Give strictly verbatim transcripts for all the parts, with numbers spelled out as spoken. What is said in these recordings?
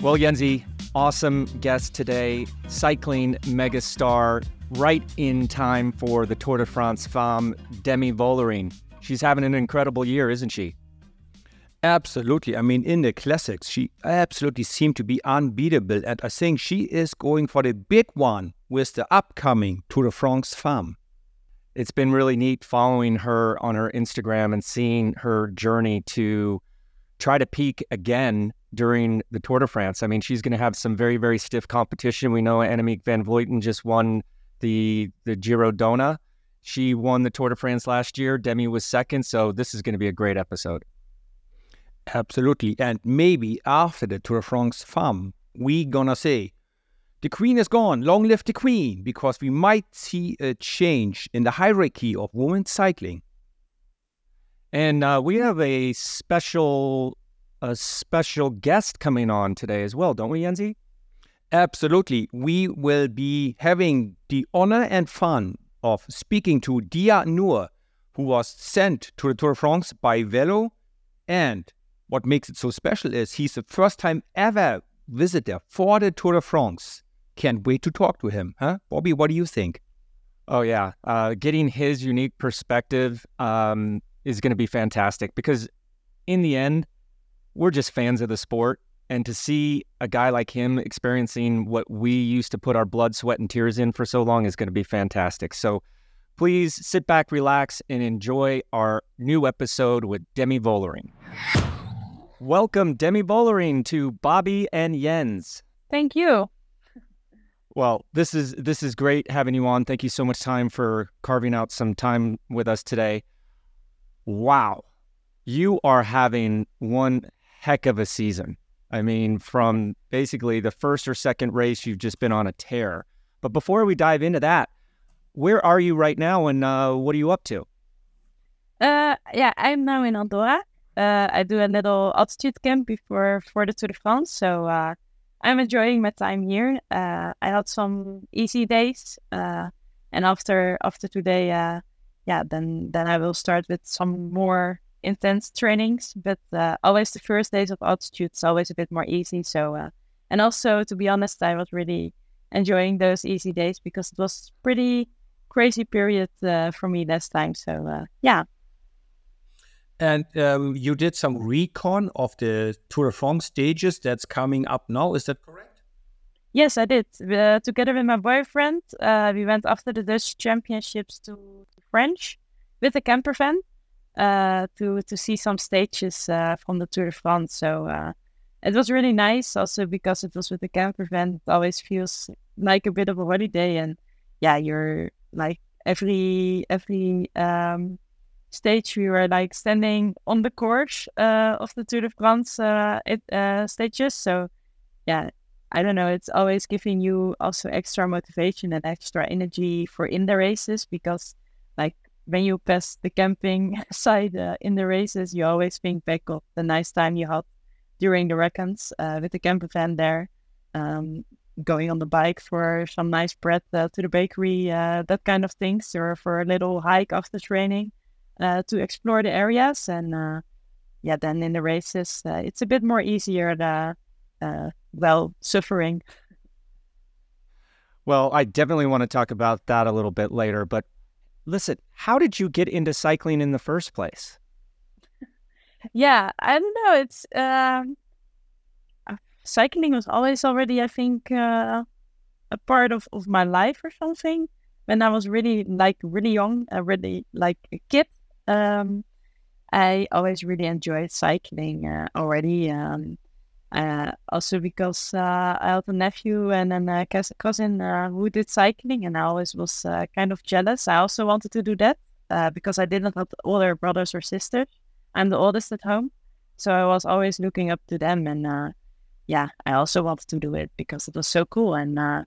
Well, Yenzi, awesome guest today, cycling megastar, right in time for the Tour de France Femmes, Demi Vollering. She's having an incredible year, isn't she? Absolutely. I mean, in the classics, she absolutely seemed to be unbeatable. And I think she is going for the big one with the upcoming Tour de France Femmes. It's been really neat following her on her Instagram and seeing her journey to try to peak again during the Tour de France. I mean, she's going to have some very, very stiff competition. We know Annemiek Van Vlueten just won the the Giro Donne. She won the Tour de France last year. Demi was second, so this is going to be a great episode. Absolutely. And maybe after the Tour de France Femmes, we gonna say, the Queen is gone, long live the Queen, because we might see a change in the hierarchy of women's cycling. And uh, we have a special a special guest coming on today as well, don't we, Yenzi? Absolutely. We will be having the honor and fun of speaking to Diaa Nour, who was sent to the Tour de France by Velo. And what makes it so special is he's the first time ever visitor for the Tour de France. Can't wait to talk to him, huh? Bobby, what do you think? Oh, yeah. Uh, getting his unique perspective um, is going to be fantastic because in the end, we're just fans of the sport. And to see a guy like him experiencing what we used to put our blood, sweat, and tears in for so long is going to be fantastic. So please sit back, relax, and enjoy our new episode with Demi Vollering. Welcome, Demi Vollering, to Bobby and Jens. Thank you. Well, this is this is great having you on. Thank you so much time for carving out some time with us today. Wow. You are having one heck of a season. I mean, from basically the first or second race, you've just been on a tear. But before we dive into that, where are you right now and uh, what are you up to? Uh, yeah, I'm now in Andorra. Uh, I do a little altitude camp before for the Tour de France, so uh, I'm enjoying my time here. Uh, I had some easy days, uh, and after after today, uh, yeah, then then I will start with some more intense trainings. But uh, always the first days of altitude is always a bit more easy. So uh, and also to be honest, I was really enjoying those easy days because it was pretty crazy period uh, for me last time. So uh, yeah. And um, you did some recon of the Tour de France stages that's coming up now. Is that correct? Yes, I did. Uh, together with my boyfriend, uh, we went after the Dutch Championships to the French with a camper van uh, to, to see some stages uh, from the Tour de France. So uh, it was really nice also because it was with a camper van. It always feels like a bit of a holiday. And yeah, you're like every... every um, stage we were like standing on the course uh, of the Tour de France uh, it, uh, stages. So yeah, I don't know, it's always giving you also extra motivation and extra energy for in the races, because like when you pass the camping side uh, in the races, you always think back of the nice time you had during the recons uh, with the camper van there, um, going on the bike for some nice bread uh, to the bakery, uh, that kind of things, or for a little hike after training. Uh, to explore the areas, and uh, yeah, then in the races, uh, it's a bit more easier than, uh, well, suffering. Well, I definitely want to talk about that a little bit later, but listen, how did you get into cycling in the first place? Yeah, I don't know. It's um, cycling was always already, I think, uh, a part of, of my life or something. When I was really, like, really young, uh, really, like, a kid. Um, I always really enjoyed cycling uh, already. Um, uh, also because uh, I had a nephew and then a cousin uh, who did cycling, and I always was uh, kind of jealous. I also wanted to do that uh, because I didn't have older brothers or sisters. I'm the oldest at home, so I was always looking up to them. And uh, yeah, I also wanted to do it because it was so cool. And uh,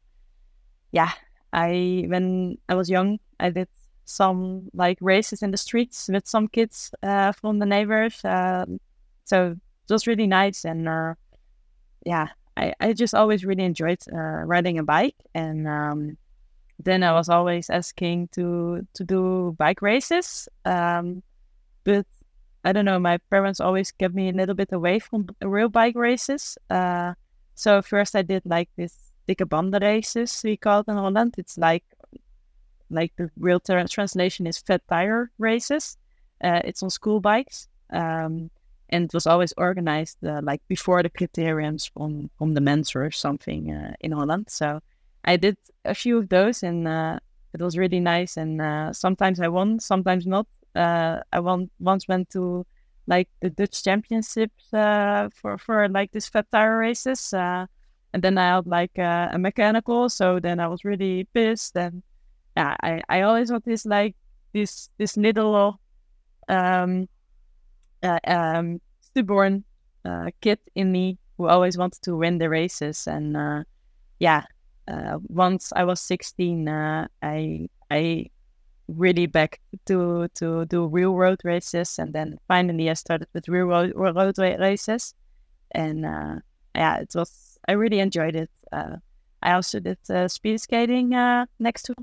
yeah, I when I was young, I did some like races in the streets with some kids uh, from the neighbors, uh, so it was really nice. And uh, yeah, I, I just always really enjoyed uh, riding a bike. And um, then I was always asking to to do bike races, um, but I don't know, my parents always kept me a little bit away from real bike races. Uh, So first I did like this dikke banden races, we call it in Holland. It's like like the real ter- translation is fat tire races. Uh, it's on school bikes. Um, and it was always organized uh, like before the criteriums from, from the men's or something uh, in Holland. So I did a few of those and uh, it was really nice. And uh, sometimes I won, sometimes not. Uh, I won, once went to like the Dutch championships uh, for, for like these fat tire races. Uh, and then I had like uh, a mechanical. So then I was really pissed. And yeah, I, I always had this like this, this little... Um, Uh, um, stubborn uh, kid in me who always wanted to win the races, and uh, yeah, uh, once I was sixteen, uh, I I really back to to do real road races, and then finally I started with real road, road races, and uh, yeah, it was I really enjoyed it. Uh, I also did uh, speed skating uh, next to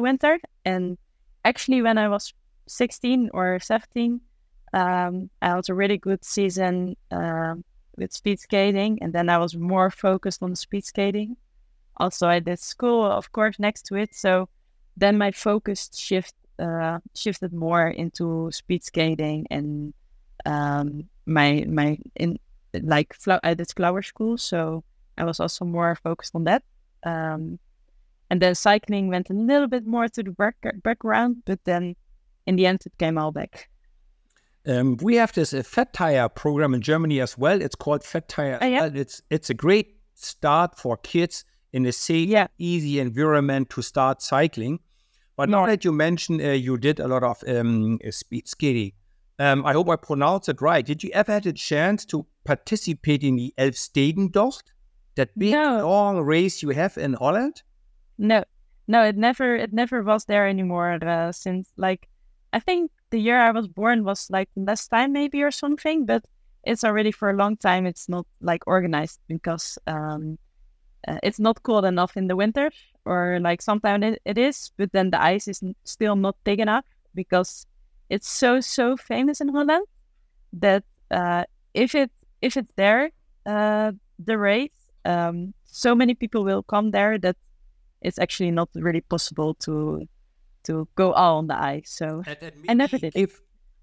winter, and actually when I was sixteen or seventeen. Um, I had a really good season uh, with speed skating, and then I was more focused on speed skating. Also, I did school, of course, next to it. So then my focus shift uh, shifted more into speed skating, and um, my my in like I did flower school, so I was also more focused on that. Um, and then cycling went a little bit more to the back- background, but then in the end, it came all back. Um, we have this uh, fat tire program in Germany as well. It's called Fat Tire. Oh, yeah. It's it's a great start for kids in a safe, yeah. easy environment to start cycling. But no. Now that you mentioned uh, you did a lot of um, speed skating, um, I hope I pronounced it right. Did you ever had a chance to participate in the Elfstedentocht, that big no. long race you have in Holland? No, no, it never it never was there anymore uh, since like I think. The year I was born was like last time maybe or something, but it's already for a long time. It's not like organized because um, uh, it's not cold enough in the winter, or like sometimes it, it is, but then the ice is still not thick enough because it's so, so famous in Holland that uh, if it if it's there, uh, the race, um, so many people will come there that it's actually not really possible to... to go all on the ice, so and, and I never did. Give,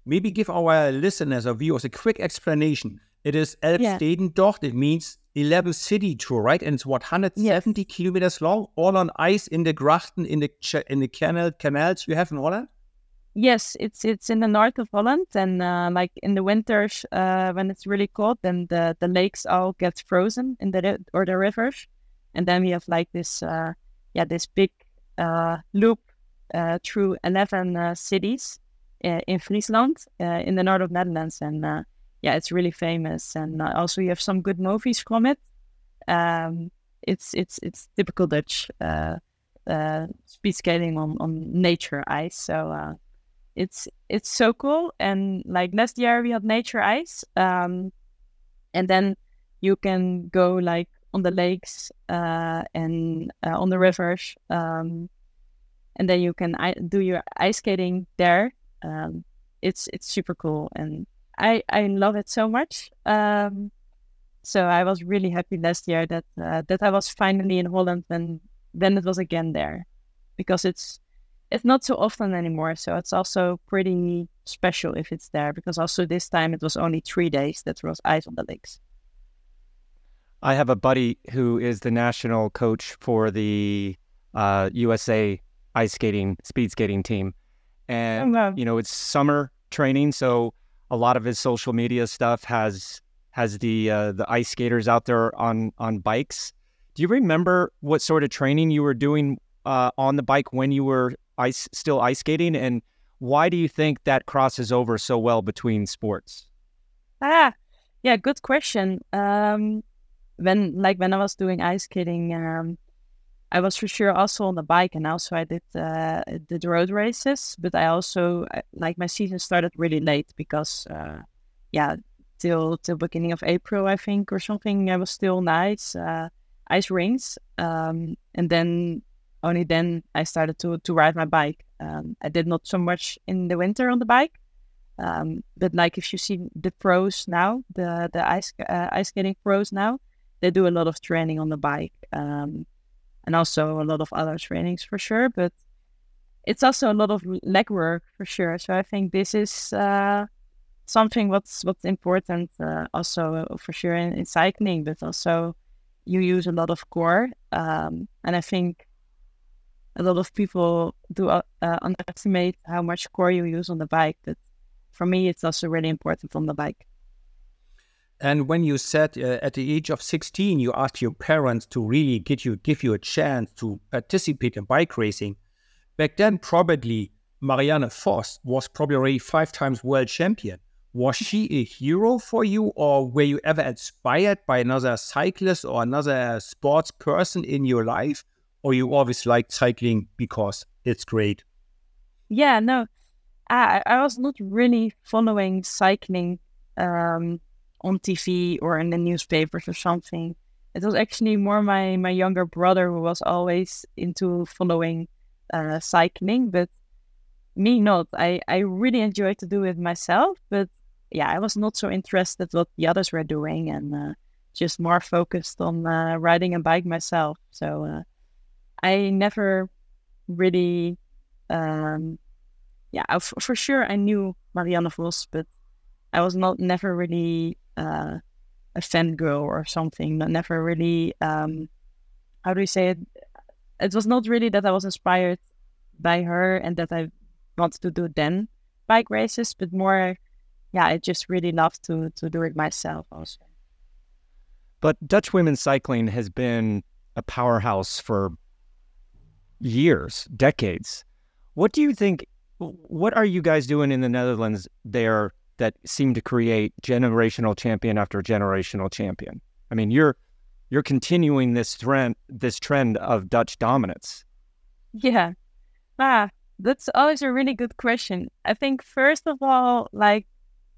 maybe give our listeners or viewers a quick explanation. It is Elfstedentocht. Yeah. It means eleven city tour, right? And it's what one hundred seventy yes. kilometers long, all on ice in the grachten, in the in the canal canals you have in Holland. Yes, it's it's in the north of Holland, and uh, like in the winters uh, when it's really cold, then the, the lakes all get frozen in the or the rivers, and then we have like this uh, yeah this big uh, loop. Uh, through eleven uh, cities uh, in Friesland, uh, in the north of Netherlands, and uh, yeah, it's really famous. And uh, also, you have some good movies from it. Um, it's it's it's typical Dutch uh, uh, speed skating on, on nature ice. So uh, it's it's so cool. And like last year, we had nature ice, um, and then you can go like on the lakes uh, and uh, on the rivers. Um, And then you can do your ice skating there. Um, it's it's super cool, and I, I love it so much. Um, so I was really happy last year that uh, that I was finally in Holland when when it was again there, because it's it's not so often anymore. So it's also pretty special if it's there, because also this time it was only three days that there was ice on the lakes. I have a buddy who is the national coach for the uh, U S A. Ice skating, speed skating team. And, oh, wow. you know, it's summer training, so a lot of his social media stuff has has the uh, the ice skaters out there on, on bikes. Do you remember what sort of training you were doing uh, on the bike when you were ice still ice skating? And why do you think that crosses over so well between sports? Ah, yeah, good question. Um, when, like, when I was doing ice skating... Um... I was for sure also on the bike, and also I did uh, did road races. But I also like my season started really late because, uh, yeah, till till beginning of April I think or something. I was still on ice, uh, ice rings, um, and then only then I started to to ride my bike. Um, I did not so much in the winter on the bike, um, but like if you see the pros now, the the ice uh, ice skating pros now. they do a lot of training on the bike, um, and also a lot of other trainings for sure, but it's also a lot of leg work for sure. So I think this is uh, something what's what's important uh, also for sure in, in cycling, but also you use a lot of core, um, and I think a lot of people do uh, underestimate how much core you use on the bike, but for me it's also really important on the bike. And when you said uh, at the age of sixteen, you asked your parents to really get you, give you a chance to participate in bike racing, back then probably Marianne Vos was probably already five times world champion. Was she a hero for you, or were you ever inspired by another cyclist or another sports person in your life? Or you always liked cycling because it's great? Yeah, no, I, I was not really following cycling um on T V or in the newspapers or something. It was actually more my, my younger brother who was always into following uh, cycling, but me not. I, I really enjoyed to do it myself, but yeah, I was not so interested what the others were doing, and uh, just more focused on uh, riding a bike myself. So uh, I never really, um, yeah, I, for, for sure I knew Marianne Vos, but I was not never really uh, a fangirl or something. Not never really, um, how do you say it? It was not really that I was inspired by her and that I wanted to do then bike races, but more, yeah, I just really loved to to do it myself also. But Dutch women's cycling has been a powerhouse for years, decades. What do you think, what are you guys doing in the Netherlands there that seem to create generational champion after generational champion? I mean, you're you're continuing this trend this trend of Dutch dominance. Yeah, ah, that's always a really good question. I think first of all, like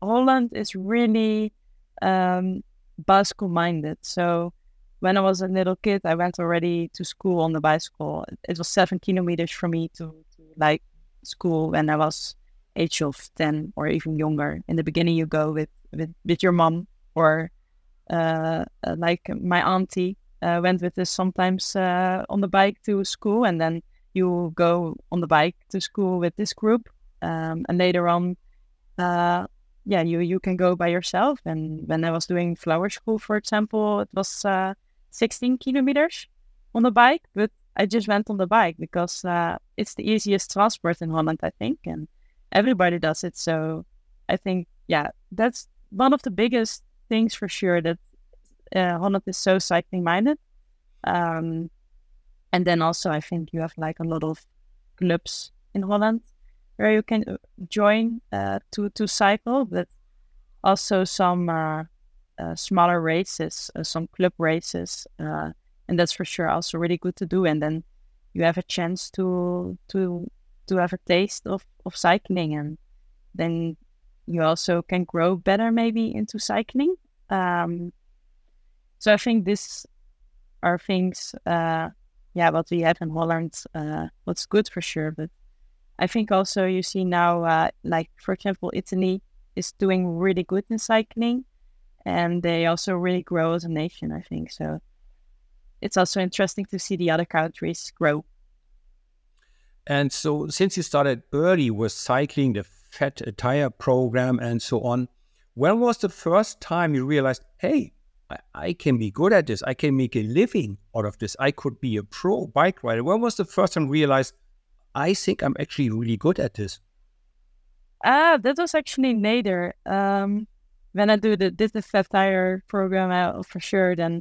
Holland is really um, bicycle-minded. So when I was a little kid, I went already to school on the bicycle. It was seven kilometers from me to, to like school when I was age of ten or even younger. In the beginning, you go with, with, with your mom, or uh, like my auntie uh, went with us sometimes uh, on the bike to school, and then you go on the bike to school with this group, um, and later on, uh, yeah, you, you can go by yourself. And when I was doing flower school, for example, it was uh, sixteen kilometers on the bike, but I just went on the bike because uh, it's the easiest transport in Holland, I think, and everybody does it. So I think, yeah, that's one of the biggest things for sure, that uh, Holland is so cycling minded. Um, and then also I think you have like a lot of clubs in Holland where you can join uh, to, to cycle, but also some uh, uh, smaller races, uh, some club races. Uh, and that's for sure also really good to do. And then you have a chance to, to, to have a taste of, of cycling, and then you also can grow better maybe into cycling. Um, so I think these are things, uh, yeah, what we have in Holland, uh, what's good for sure. But I think also you see now, uh, like for example, Italy is doing really good in cycling, and they also really grow as a nation, I think. So it's also interesting to see the other countries grow. And so since you started early with cycling, the Fat Tire program and so on, when was the first time you realized, hey, I, I can be good at this. I can make a living out of this. I could be a pro bike rider. When was the first time you realized, I think I'm actually really good at this? Ah, uh, that was actually later. Um, when I do the, did the Fat Tire program, I, for sure, then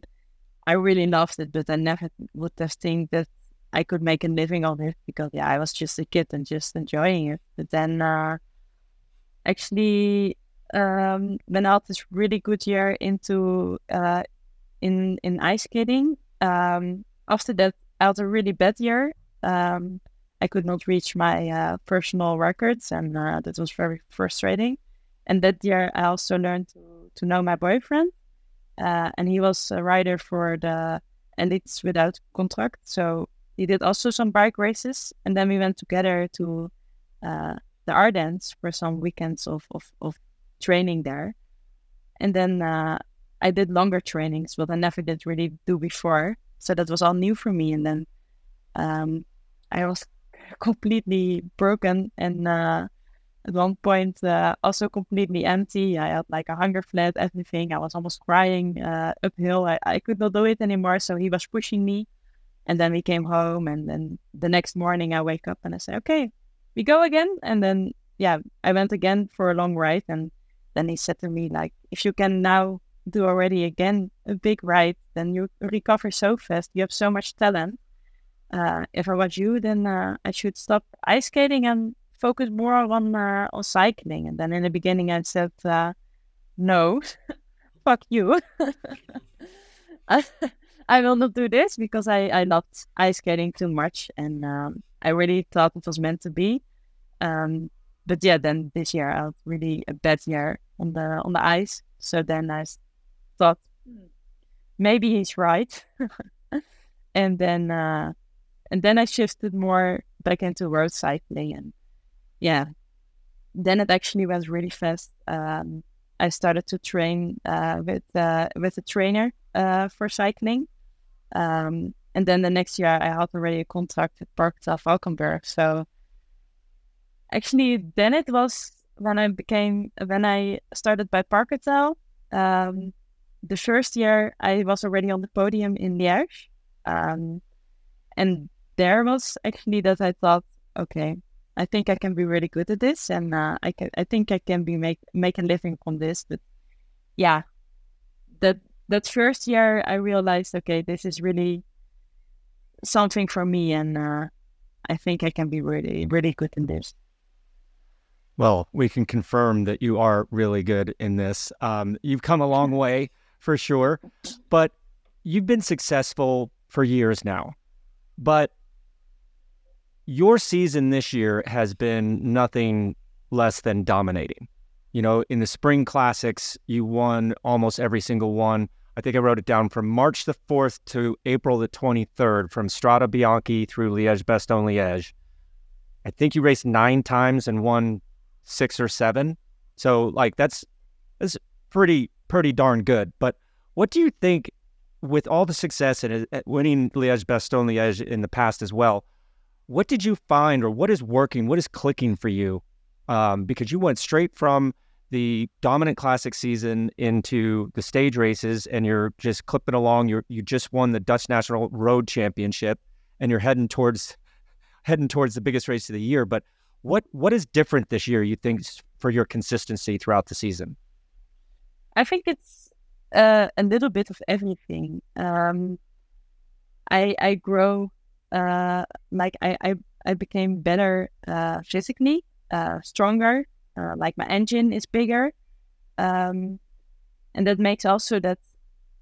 I really loved it, but I never would have think that I could make a living on it, because yeah, I was just a kid and just enjoying it. But then uh, actually um, when I had this really good year into uh, in in ice skating, um, after that I had a really bad year. Um, I could not reach my uh, personal records, and uh, that was very frustrating. And that year I also learned to, to know my boyfriend, uh, and he was a rider for the Elites Without Contract. So he did also some bike races, and then we went together to uh, the Ardennes for some weekends of, of, of training there. And then uh, I did longer trainings, what I never did really do before. So that was all new for me. And then um, I was completely broken. And uh, at one point, uh, also completely empty. I had like a hunger flat, everything. I was almost crying uh, uphill. I, I could not do it anymore. So he was pushing me. And then we came home. And then the next morning, I wake up and I say, okay, we go again. And then, yeah, I went again for a long ride. And then he said to me, like, if you can now do already again a big ride, then you recover so fast. You have so much talent. Uh, if I was you, then uh, I should stop ice skating and focus more on uh, on cycling. And then in the beginning, I said, uh, no, fuck you. I, I will not do this because I, I loved ice skating too much. And um, I really thought it was meant to be. Um, but yeah, then this year, I had really a bad year on the on the ice. So then I thought, maybe he's right. and then uh, and then I shifted more back into road cycling. And yeah, then it actually went really fast. Um, I started to train uh, with uh, with a trainer uh, for cycling. Um, and then the next year I had already a contract with Parktel Valkenburg. So actually then it was when I became, when I started by Parktel, um, the first year I was already on the podium in Liège. Um, and there was actually that I thought, okay, I think I can be really good at this. And uh, I can, I think I can be make, make a living from this. But yeah, that, that first year I realized, okay, this is really something for me. And uh, I think I can be really, really good in this. Well, we can confirm that you are really good in this. Um, you've come a long way for sure, but you've been successful for years now. But your season this year has been nothing less than dominating. You know, in the spring classics, you won almost every single one. I think I wrote it down from March the fourth to April the twenty-third, from Strade Bianchi through Liège–Bastogne–Liège. I think you raced nine times and won six or seven. So like that's that's pretty pretty darn good. But what do you think, with all the success and winning Liège–Bastogne–Liège in the past as well, what did you find, or what is working, what is clicking for you? Um, because you went straight from the dominant classic season into the stage races, and you're just clipping along. You you just won the Dutch National Road Championship, and you're heading towards heading towards the biggest race of the year. But What what is different this year, you think, for your consistency throughout the season? I think it's uh, a little bit of everything. Um, I I grow, uh, like I, I, I became better uh, physically, uh, stronger. Uh, like my engine is bigger, um, and that makes also that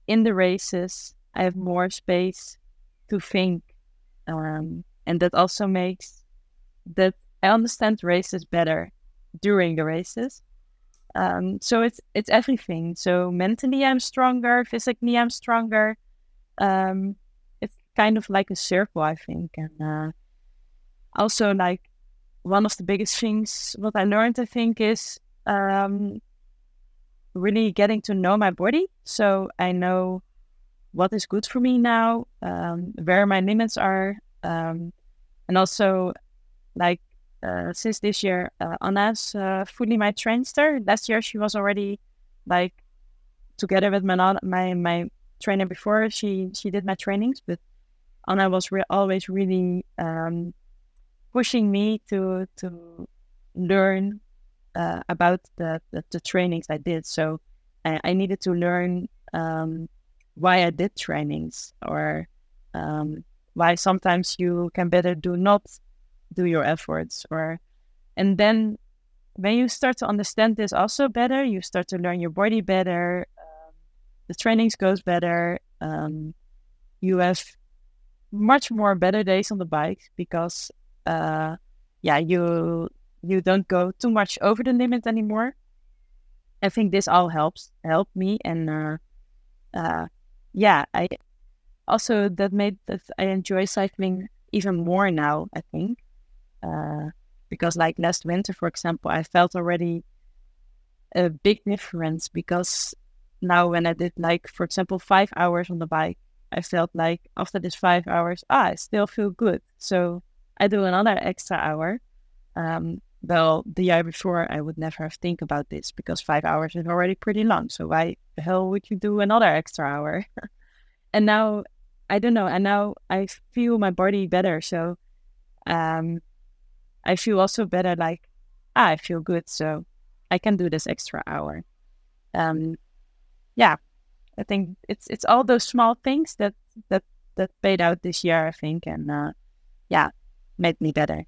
in the races I have more space to think, um, and that also makes that I understand races better during the races. Um, so it's it's everything. So mentally I'm stronger, physically I'm stronger. Um, it's kind of like a circle, I think. And uh, also, like, one of the biggest things what I learned, I think, is um, really getting to know my body. So I know what is good for me now, um, where my limits are. Um, and also, like, Uh, since this year, uh, Anna's uh, fully my trainster. Last year, she was already, like, together with my my, my trainer before. She, she did my trainings, but Anna was re- always really um, pushing me to to learn uh, about the, the, the trainings I did. So I, I needed to learn um, why I did trainings, or um, why sometimes you can better do not do your efforts. Or and then when you start to understand this also better, you start to learn your body better, um, the trainings goes better, um, you have much more better days on the bike, because uh, yeah you you don't go too much over the limit anymore. I think this all helps help me. And uh, uh, yeah I also that made that I enjoy cycling even more now, I think. Uh, because like last winter, for example, I felt already a big difference, because now when I did, like, for example, five hours on the bike, I felt like after this five hours, ah, I still feel good. So I do another extra hour. Um, well, the year before, I would never have think about this because five hours is already pretty long. So why the hell would you do another extra hour? And now, I don't know. And now I feel my body better. So um, I feel also better, like, ah, I feel good. So I can do this extra hour. Um, yeah, I think it's it's all those small things that that, that paid out this year, I think. And uh, yeah, made me better.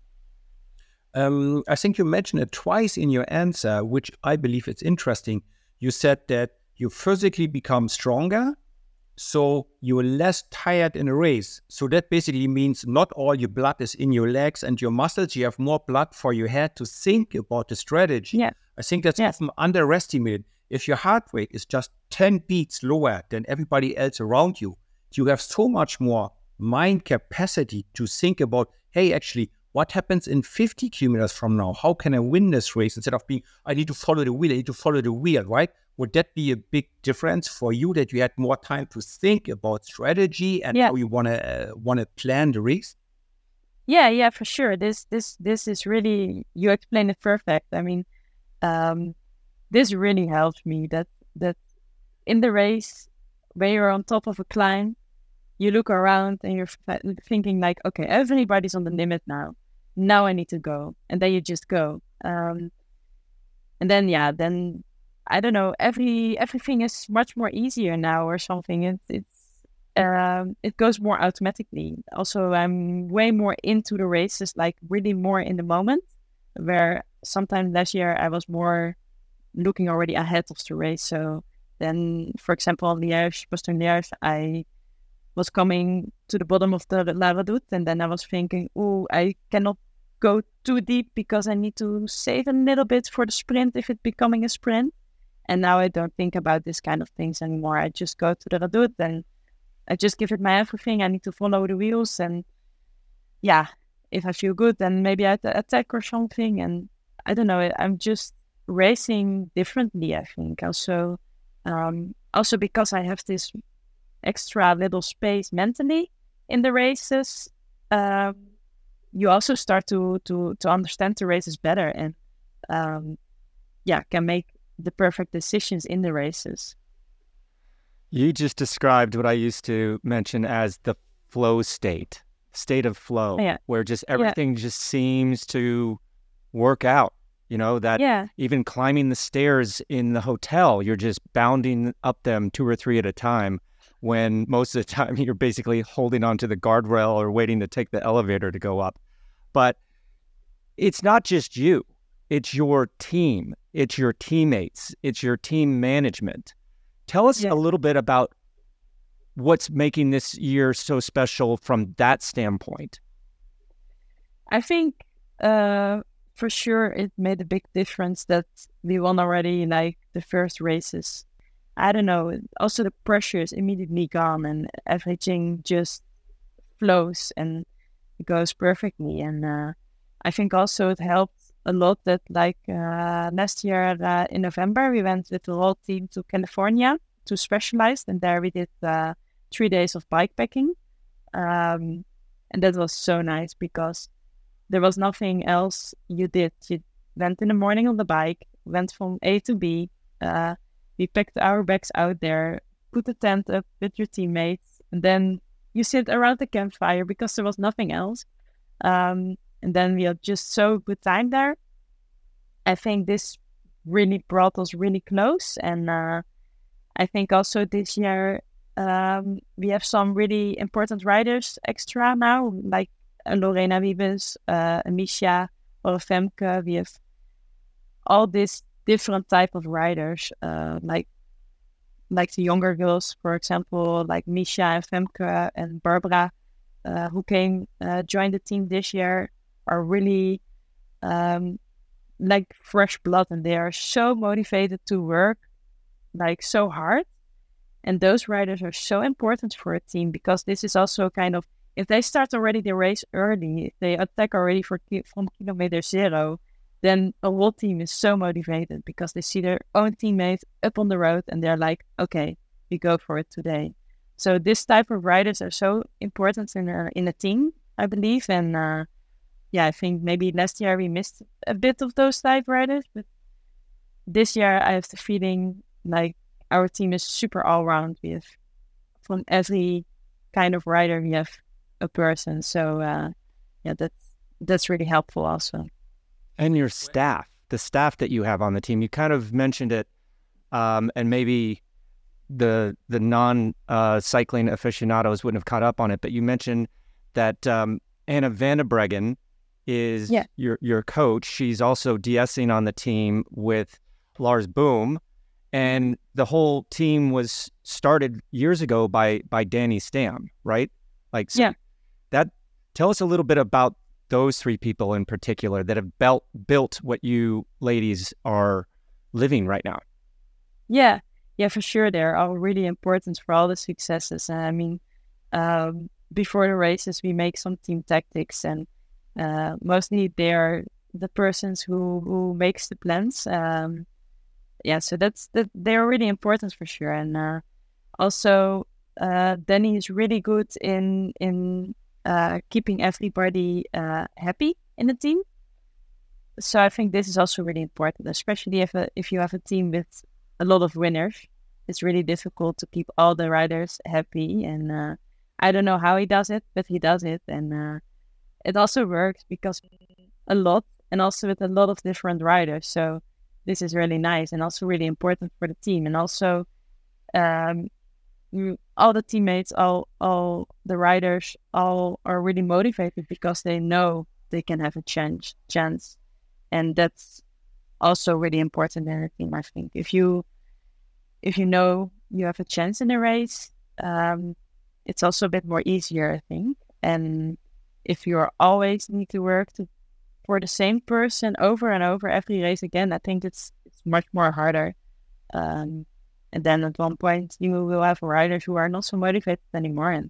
Um, I think you mentioned it twice in your answer, which I believe it's interesting. You said that you physically become stronger, so you're less tired in a race. So that basically means not all your blood is in your legs and your muscles. You have more blood for your head to think about the strategy. Yeah. I think that's yes. often underestimated. If your heart rate is just ten beats lower than everybody else around you, you have so much more mind capacity to think about, hey, actually, what happens in fifty kilometers from now? How can I win this race? Instead of being, I need to follow the wheel, I need to follow the wheel, right? Would that be a big difference for you that you had more time to think about strategy and yeah. how you want to uh, want to plan the race? Yeah, yeah, for sure. This this this is really, you explained it perfect. I mean, um, this really helped me that that in the race, when you're on top of a climb, you look around and you're thinking like, okay, everybody's on the limit now. Now I need to go. And then you just go. Um, and then, yeah, then, I don't know, every everything is much more easier now or something. It, it's, um, it goes more automatically. Also, I'm way more into the races, like really more in the moment, where sometimes last year I was more looking already ahead of the race. So then, for example, Liège–Bastogne–Liège, I was coming to the bottom of the La Redoute, and then I was thinking, oh, I cannot go too deep because I need to save a little bit for the sprint if it's becoming a sprint. And now I don't think about this kind of things anymore. I just go to the Redoute and I just give it my everything. I need to follow the wheels, and yeah, if I feel good, then maybe I attack or something. And I don't know, I'm just racing differently, I think. Also, um, also because I have this extra little space mentally in the races, um, you also start to, to, to understand the races better and um, yeah, can make the perfect decisions in the races. You just described what I used to mention as the flow state, state of flow, yeah. where just everything yeah. just seems to work out. You know, that yeah. even climbing the stairs in the hotel, you're just bounding up them two or three at a time, when most of the time you're basically holding onto the guardrail or waiting to take the elevator to go up. But it's not just you. It's your team. It's your teammates. It's your team management. Tell us yeah. a little bit about what's making this year so special from that standpoint. I think uh, for sure it made a big difference that we won already, like, the first races. I don't know, also the pressure is immediately gone and everything just flows and goes perfectly. And uh, I think also it helped a lot that, like, uh, last year uh, in November, we went with the whole team to California to Specialized, and there we did uh, three days of bikepacking. Um, and that was so nice because there was nothing else you did. You went in the morning on the bike, went from A to B, uh, we packed our bags out there, put the tent up with your teammates, and then you sit around the campfire because there was nothing else. Um, and then we had just so good time there. I think this really brought us really close. And uh, I think also this year um, we have some really important riders extra now, like uh, Lorena Wiebes, uh, Misha, or Femke. We have all this different type of riders, uh, like like the younger girls, for example, like Misha and Femke and Barbara, uh, who came uh, joined the team this year, are really um, like fresh blood, and they are so motivated to work like so hard. And those riders are so important for a team because this is also kind of, if they start already the race early, if they attack already for, from kilometer zero, then a whole team is so motivated because they see their own teammates up on the road and they're like, okay, we go for it today. So this type of riders are so important in a, in a team, I believe. And uh, yeah, I think maybe last year we missed a bit of those type riders. But this year I have the feeling like our team is super all-round. We have from every kind of rider, we have a person. So uh, yeah, that's, that's really helpful also. And your staff, the staff that you have on the team, you kind of mentioned it um, and maybe... the the non uh, cycling aficionados wouldn't have caught up on it, but you mentioned that um, Anna van der Breggen is yeah. your your coach. She's also DSing on the team with Lars Boom, and the whole team was started years ago by by Danny Stam, right? Like, so yeah. That tell us a little bit about those three people in particular that have built built what you ladies are living right now. Yeah. Yeah, for sure, they're all really important for all the successes. And I mean, um, before the races, we make some team tactics, and uh, mostly they are the persons who, who makes the plans. Um, yeah, so that's that. They are really important for sure. And uh, also, uh, Danny is really good in in uh, keeping everybody uh, happy in the team. So I think this is also really important, especially if a, if you have a team with a lot of winners. It's really difficult to keep all the riders happy, and uh, I don't know how he does it, but he does it, and uh, it also works because a lot, and also with a lot of different riders. So this is really nice, and also really important for the team. And also, um, all the teammates, all all the riders, all are really motivated because they know they can have a chance, chance, and that's also really important in a team, I think. If you if you know you have a chance in a race, um, it's also a bit more easier, I think. And if you always need to work to, for the same person over and over every race again, I think it's it's much more harder. Um, and then at one point you will have riders who are not so motivated anymore. And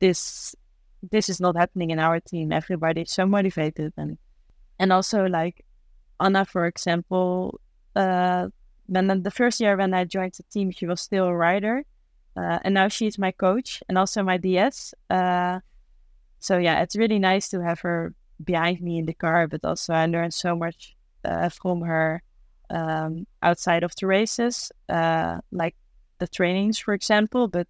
this this is not happening in our team. Everybody is so motivated, and and also like Anna, for example, uh, when the first year when I joined the team, she was still a rider, uh, and now she's my coach and also my D S. Uh, so yeah, it's really nice to have her behind me in the car, but also I learned so much uh, from her um, outside of the races, uh, like the trainings, for example. But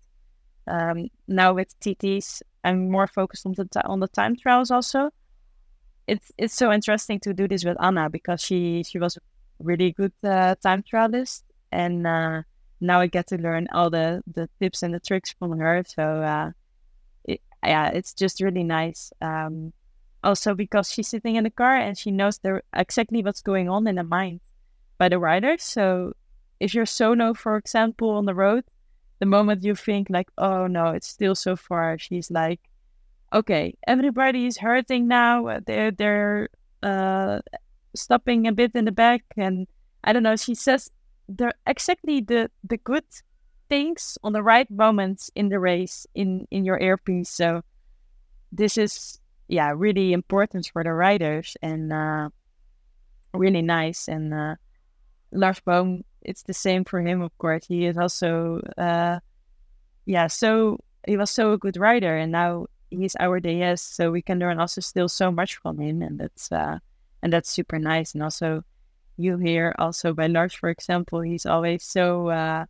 um, now with T Ts, I'm more focused on the t- on the time trials also. It's it's so interesting to do this with Anna because she, she was a really good uh, time trialist, and uh, now I get to learn all the, the tips and the tricks from her. So uh, it, yeah, it's just really nice. Um, also because she's sitting in the car and she knows the, exactly what's going on in the mind by the rider. So if you're solo, for example, on the road, the moment you think like, oh no, it's still so far, she's like, okay, everybody is hurting now. They're they're uh, stopping a bit in the back, and I don't know. She says they're exactly the, the good things on the right moments in the race in, in your earpiece. So this is yeah really important for the riders, and uh, really nice. And uh, Lars Boom, it's the same for him, of course. He is also uh, yeah. So he was so a good rider, and now he's our D S, so we can learn also still so much from him, and that's uh, and that's super nice. And also, you hear also by Lars, for example, he's always so uh,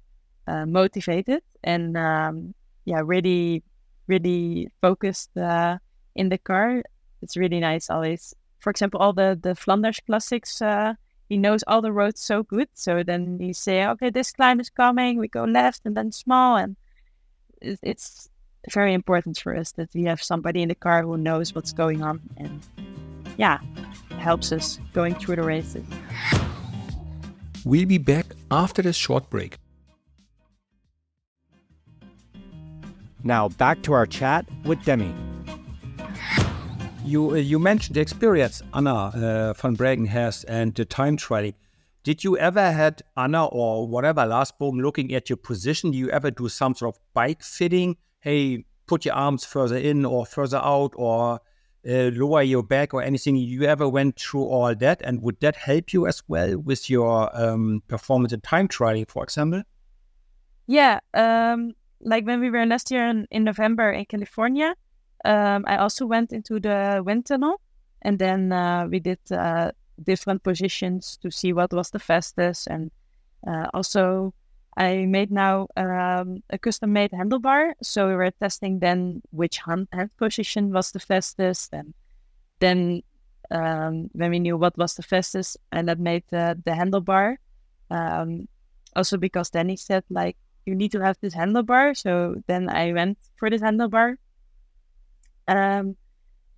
uh, motivated and um, yeah, really, really focused uh, in the car. It's really nice always. For example, all the the Flanders classics, uh, he knows all the roads so good. So then you say, okay, this climb is coming. We go left and then small, and it, it's. very important for us that we have somebody in the car who knows what's going on, and yeah, helps us going through the races. We'll be back after this short break. Now back to our chat with Demi. You uh, you mentioned the experience Anna uh, van Breggen has and the time trialing. Did you ever had Anna or whatever Lars Boom looking at your position? Do you ever do some sort of bike fitting? Hey, put your arms further in or further out, or uh, lower your back or anything? You ever went through all that, and would that help you as well with your um, performance in time trialing, for example? Yeah, um, like when we were last year in, in November in California, um, I also went into the wind tunnel, and then uh, we did uh, different positions to see what was the fastest, and uh, also I made now um, a custom-made handlebar, so we were testing then which hand, hand position was the fastest, and then um, when we knew what was the fastest, and that made uh, the handlebar. Um, also because Danny said, like, you need to have this handlebar, so then I went for this handlebar. Um,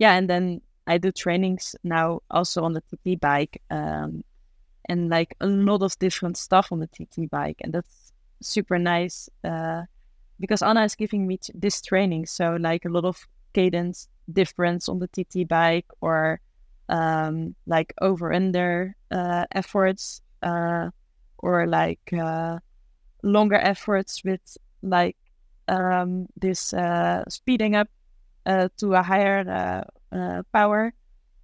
yeah, and then I do trainings now also on the T T bike, um, and like a lot of different stuff on the T T bike, and that's super nice uh because Anna is giving me t- this training, so like a lot of cadence difference on the T T bike, or um like over under uh efforts uh or like uh longer efforts with like um this uh speeding up uh to a higher uh, uh power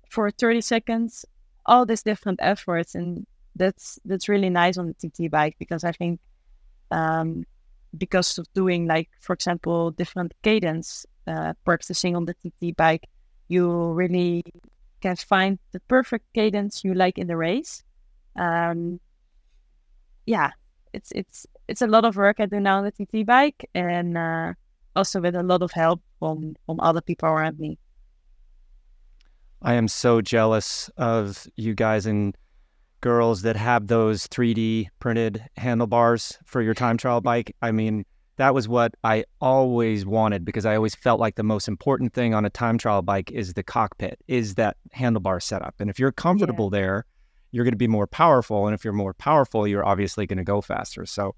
for thirty seconds, all these different efforts. And that's that's really nice on the T T bike, because I think Um, because of doing, like, for example, different cadence uh, practicing on the T T bike, you really can find the perfect cadence you like in the race. Um, yeah, it's it's it's a lot of work I do now on the T T bike, and uh, also with a lot of help from from other people around me. I am so jealous of you guys and girls that have those three D printed handlebars for your time trial bike. I mean, that was what I always wanted, because I always felt like the most important thing on a time trial bike is the cockpit, is that handlebar setup. And if you're comfortable yeah. there, you're going to be more powerful. And if you're more powerful, you're obviously going to go faster. So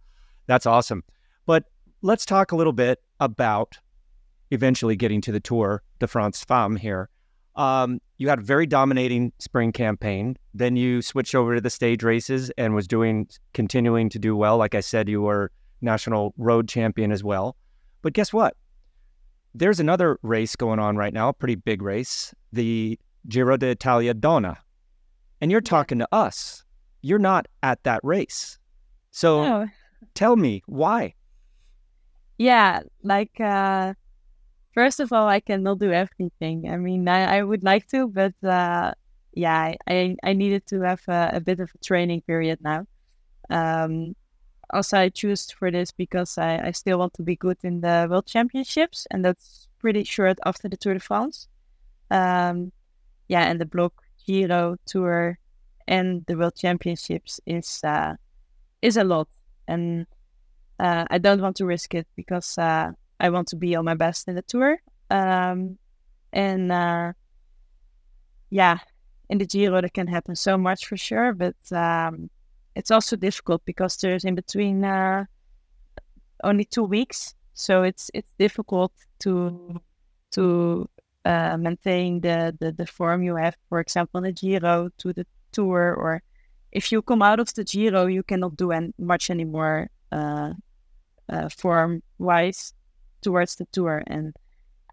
that's awesome. But let's talk a little bit about eventually getting to the Tour de France Femmes here. Um, you had a very dominating spring campaign. Then you switched over to the stage races and was doing, continuing to do well. Like I said, you were national road champion as well. But guess what? There's another race going on right now, a pretty big race, the Giro d'Italia–Donne. And you're talking to us. You're not at that race. So no. Tell me why. Yeah, like... Uh... First of all, I cannot do everything. I mean, I, I would like to, but uh, yeah, I, I needed to have a, a bit of a training period now. Um, also, I choose for this because I, I still want to be good in the World Championships, and that's pretty short after the Tour de France. Um, yeah, and the block Giro, Tour, and the World Championships is uh, is a lot, and uh, I don't want to risk it, because... Uh, I want to be on my best in the Tour. Um, and uh, yeah, in the Giro, that can happen so much for sure. But um, it's also difficult because there's in between uh, only two weeks. So it's it's difficult to to uh, maintain the, the, the form you have, for example, in the Giro to the Tour. Or if you come out of the Giro, you cannot do an- much anymore uh, uh, form-wise towards the Tour. And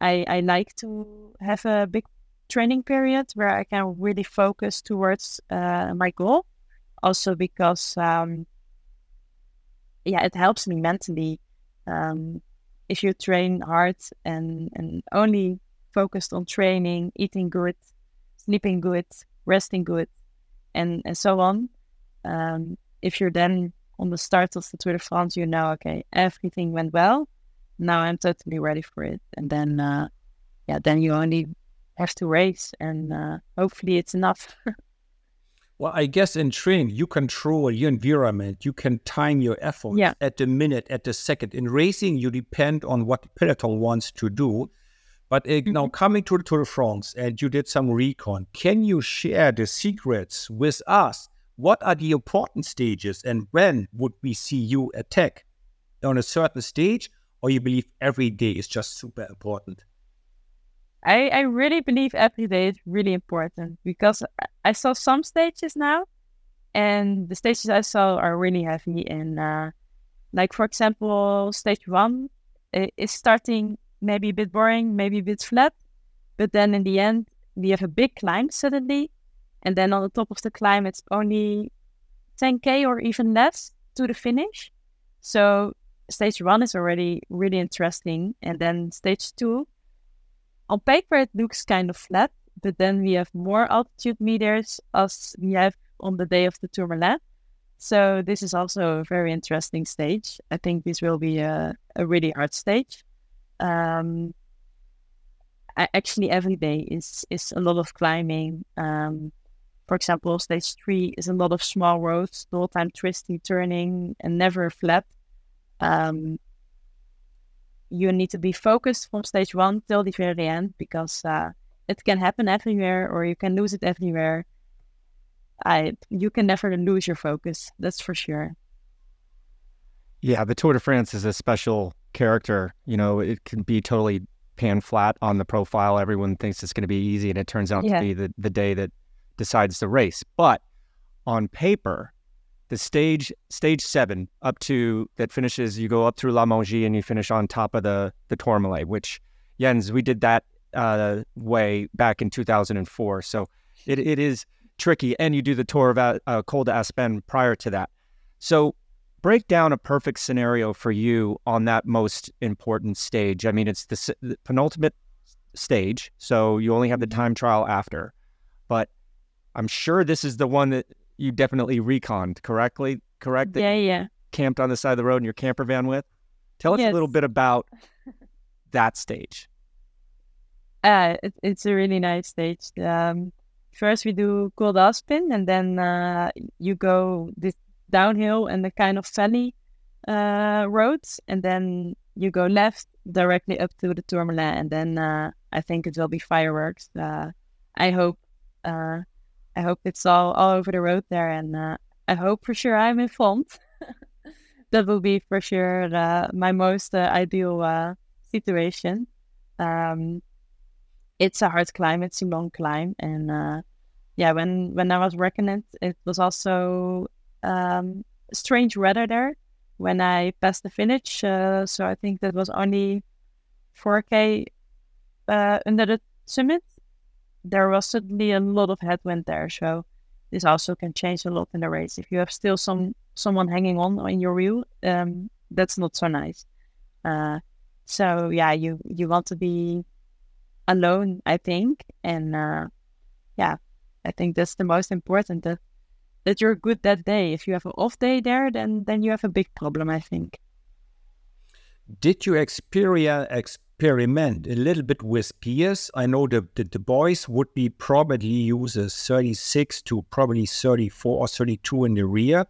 I, I like to have a big training period where I can really focus towards uh, my goal, also because um, yeah, it helps me mentally. Um, if you train hard and, and only focused on training, eating good, sleeping good, resting good, and, and so on, um, if you're then on the start of the Tour de France, you know, okay, everything went well. Now I'm totally ready for it. And then, uh, yeah, then you only have to race, and uh, hopefully it's enough. Well, I guess in training, you control your environment. You can time your efforts yeah. at the minute, at the second. In racing, you depend on what the peloton wants to do. But uh, mm-hmm. now coming to the Tour de France, and you did some recon, can you share the secrets with us? What are the important stages, and when would we see you attack on a certain stage? Or you believe every day is just super important? I, I really believe every day is really important, because I saw some stages now, and the stages I saw are really heavy. And uh, like, for example, stage one is starting maybe a bit boring, maybe a bit flat, but then in the end we have a big climb suddenly, and then on the top of the climb it's only ten k or even less to the finish. So stage one is already really interesting, and then stage two, on paper it looks kind of flat, but then we have more altitude meters as we have on the day of the Tourmalet. So this is also a very interesting stage. I think this will be a, a really hard stage. Um, I, actually, every day is, is a lot of climbing. Um, for example, stage three is a lot of small roads, the whole time twisting, turning, and never flat. Um, you need to be focused from stage one till the very end, because uh, it can happen everywhere, or you can lose it everywhere. I you can never lose your focus, that's for sure. Yeah, the Tour de France is a special character. You know, it can be totally pan flat on the profile. Everyone thinks it's going to be easy, and it turns out yeah. to be the, the day that decides the race. But on paper, the stage stage seven up to that finishes, you go up through La Mongie and you finish on top of the, the Tourmalet, which, Jens, we did that uh, way back in two thousand four. So it it is... tricky, and you do the tour of uh, Col d'Aspin prior to that. So break down a perfect scenario for you on that most important stage. I mean, it's the, the penultimate stage, so you only have the time trial after. But I'm sure this is the one that you definitely reconned correctly, correct? That yeah, yeah. Camped on the side of the road in your camper van with. Tell us yes. a little bit about that stage. Uh, it, it's a really nice stage. Um... First we do Col d'Aspin, and then uh, you go this downhill and the kind of valley uh, roads, and then you go left directly up to the Tourmalet, and then uh, I think it will be fireworks. Uh, I hope uh, I hope it's all, all over the road there, and uh, I hope for sure I'm in front. That will be for sure uh, my most uh, ideal uh, situation. Um, It's a hard climb. It's a long climb, and uh, yeah, when when I was working it, it was also um, strange weather there when I passed the finish. Uh, so I think that was only four k uh, under the summit. There was suddenly a lot of headwind there, so this also can change a lot in the race. If you have still some someone hanging on in your wheel, um, that's not so nice. Uh, so yeah, you you want to be alone, I think, and uh, yeah, I think that's the most important, that that you're good that day. If you have an off day there, then then you have a big problem, I think. Did you experia, experiment a little bit with peers? I know the, the, the boys would be probably use a thirty-six to probably thirty-four or thirty-two in the rear.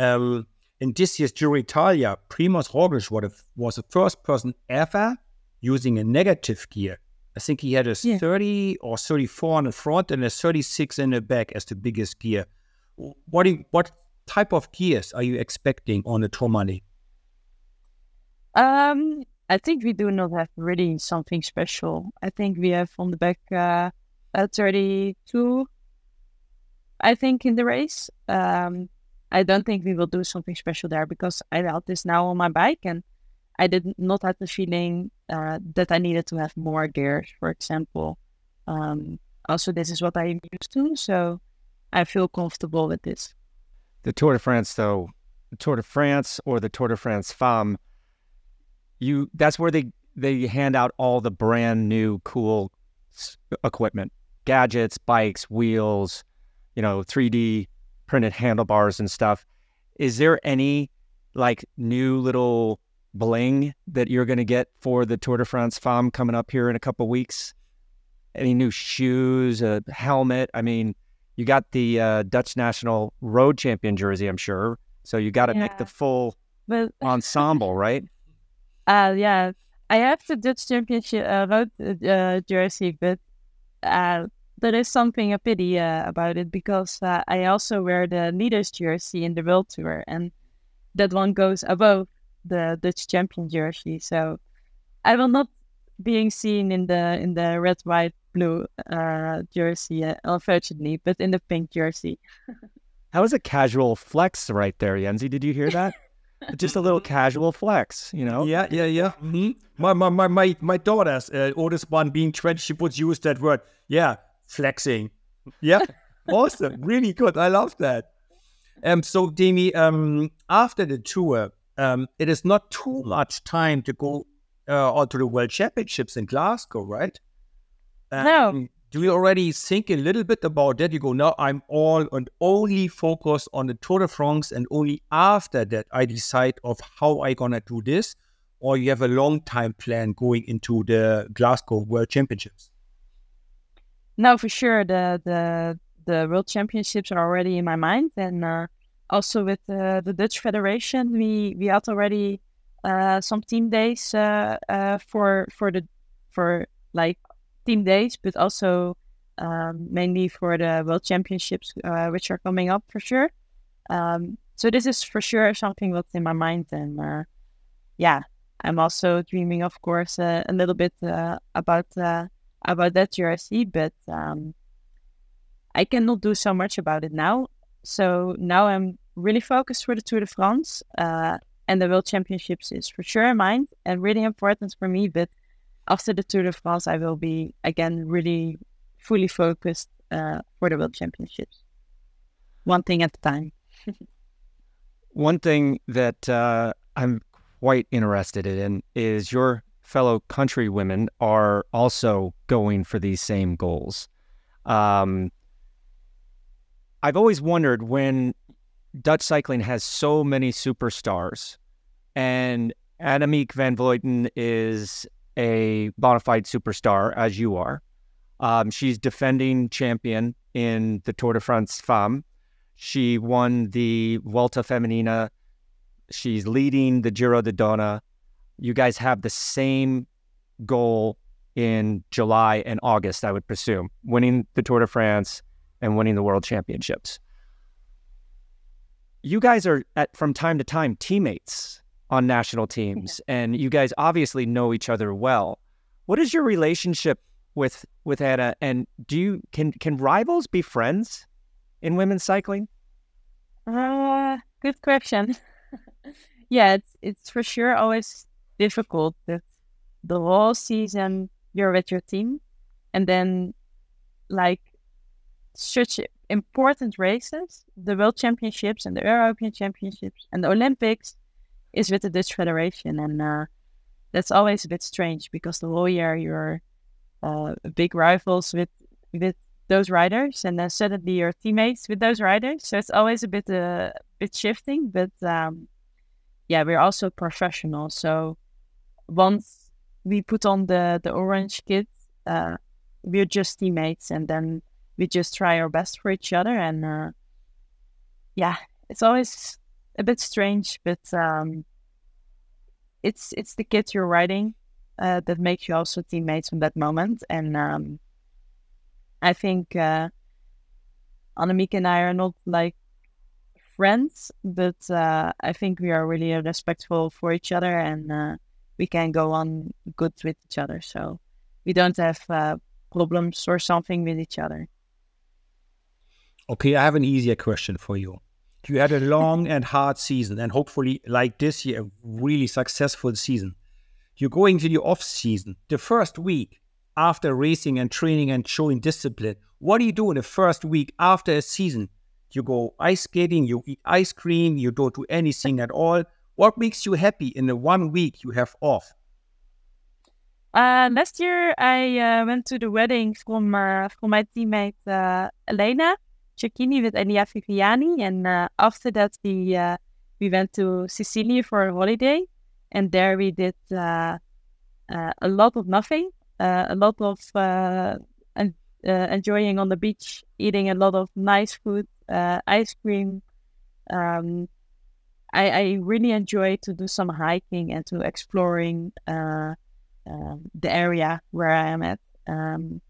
Um, in this year's Giro Italia, Primoz Roglic was, was the first person ever using a negative gear. I think he had a yeah. thirty or thirty-four in the front and a thirty-six in the back as the biggest gear. What do you, what type of gears are you expecting on the Tourmalet? Um, I think we do not have really something special. I think we have on the back uh, a thirty-two, I think, in the race. Um, I don't think we will do something special there, because I had this now on my bike, and I did not have the feeling uh, that I needed to have more gears, for example. Um, also, this is what I'm used to, so I feel comfortable with this. The Tour de France, though, the Tour de France or the Tour de France Femmes, you that's where they, they hand out all the brand new cool equipment, gadgets, bikes, wheels, you know, three D printed handlebars and stuff. Is there any like new little bling that you're going to get for the Tour de France Femmes coming up here in a couple of weeks? Any new shoes, a helmet? I mean, you got the uh, Dutch National Road Champion jersey, I'm sure. So you got to yeah. make the full but, ensemble, right? Uh, yeah, I have the Dutch Championship uh, Road uh, jersey, but uh, there is something a pity uh, about it, because uh, I also wear the leaders jersey in the World Tour, and that one goes above the Dutch champion jersey, so I will not being seen in the in the red, white, blue uh, jersey, uh, unfortunately, but in the pink jersey. That was a casual flex right there, Jensi. Did you hear that? Just a little casual flex, you know? Yeah, yeah, yeah. Mm-hmm. My my my my daughter, uh, oldest one being twenty, she would use that word. Yeah, flexing. Yeah, awesome. Really good. I love that. Um, so, Demi, um, after the tour, um, it is not too much time to go uh, on to the World Championships in Glasgow, right? Um, no. Do you already think a little bit about that? You go, now I'm all and only focused on the Tour de France, and only after that I decide of how I gonna do this, or you have a long time plan going into the Glasgow World Championships? No, for sure. The the the World Championships are already in my mind, and uh, also with uh, the Dutch Federation, we we had already uh, some team days uh, uh, for for the for like. team days, but also um, mainly for the World Championships, uh, which are coming up for sure. Um, so this is for sure something that's in my mind, and uh, yeah, I'm also dreaming, of course, uh, a little bit uh, about uh, about that U R C, but um, I cannot do so much about it now. So now I'm really focused for the Tour de France, uh, and the World Championships is for sure in mind and really important for me, but after the Tour de France, I will be, again, really fully focused uh, for the World Championships. One thing at a time. One thing that uh, I'm quite interested in is your fellow countrywomen are also going for these same goals. Um, I've always wondered, when Dutch cycling has so many superstars, and Annemiek Van Vlueten is a bona fide superstar, as you are. Um, she's defending champion in the Tour de France Femmes. She won the Vuelta Femenina. She's leading the Giro Donne. You guys have the same goal in July and August, I would presume, winning the Tour de France and winning the World Championships. You guys are, at, from time to time, teammates on national teams, and you guys obviously know each other well. What is your relationship with with Anna, and do you can can rivals be friends in women's cycling? Uh, good question. Yeah, it's it's for sure always difficult that the whole season you're with your team, and then like such important races, the World Championships and the European Championships and the Olympics, is with the Dutch Federation, and uh, that's always a bit strange because the whole year you're uh, big rivals with with those riders, and then suddenly you're teammates with those riders. So it's always a bit a uh, bit shifting, but um, yeah, we're also professional. So once we put on the the orange kit, uh, we're just teammates, and then we just try our best for each other. And uh, yeah, it's always a bit strange, but um, it's it's the kit you're riding uh, that makes you also teammates from that moment. And um, I think uh, Annemiek and I are not like friends, but uh, I think we are really respectful for each other, and uh, we can go on good with each other. So we don't have uh, problems or something with each other. Okay, I have an easier question for you. You had a long and hard season, and hopefully, like this year, a really successful season. You're going to the off-season. The first week after racing and training and showing discipline, what do you do in the first week after a season? You go ice skating, you eat ice cream, you don't do anything at all. What makes you happy in the one week you have off? Uh, last year, I uh, went to the wedding from, uh, from my teammate uh, Elena Chickini with Enia Fighiani, and uh, after that we uh, we went to Sicily for a holiday, and there we did uh, uh, a lot of nothing, uh, a lot of uh, en- uh, enjoying on the beach, eating a lot of nice food, uh, ice cream. Um, I, I really enjoy to do some hiking and to exploring uh, uh, the area where I am at. Um,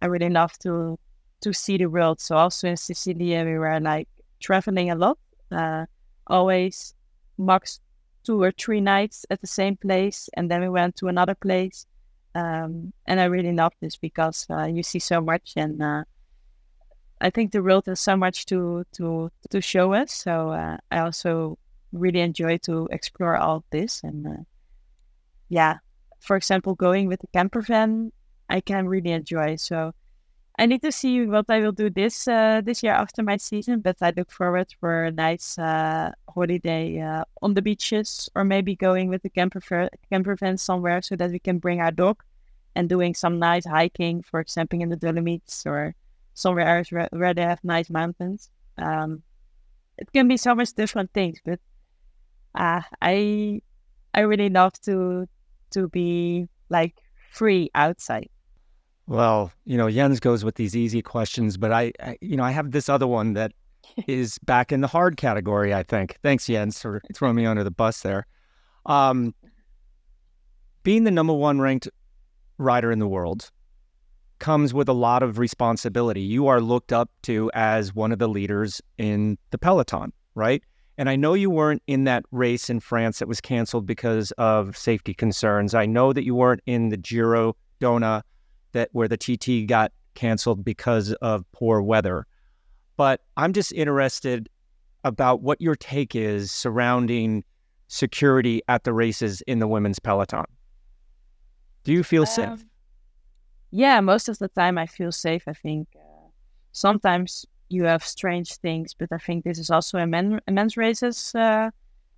I really love to. to see the world. So also in Sicily, we were like traveling a lot, uh, always max two or three nights at the same place, and then we went to another place, um, and I really love this because uh, you see so much, and uh, I think the world has so much to to to show us. So uh, I also really enjoy to explore all this. And uh, yeah, for example, going with the camper van, I can really enjoy. So I need to see what I will do this uh, this year after my season, but I look forward for a nice uh, holiday uh, on the beaches, or maybe going with the camper fer- camper van somewhere so that we can bring our dog and doing some nice hiking, for example, in the Dolomites or somewhere else re- where they have nice mountains. Um, it can be so much different things, but uh, I I really love to to be like free outside. Well, you know, Jens goes with these easy questions, but I, I you know, I have this other one that is back in the hard category, I think. Thanks, Jens, for throwing me under the bus there. Um, being the number one ranked rider in the world comes with a lot of responsibility. You are looked up to as one of the leaders in the peloton, right? And I know you weren't in that race in France that was canceled because of safety concerns. I know that you weren't in the Giro Donne that where the T T got canceled because of poor weather. But I'm just interested about what your take is surrounding security at the races in the women's peloton. Do you feel um, safe? Yeah, most of the time I feel safe. I think uh, sometimes you have strange things, but I think this is also in men, men's races. Uh,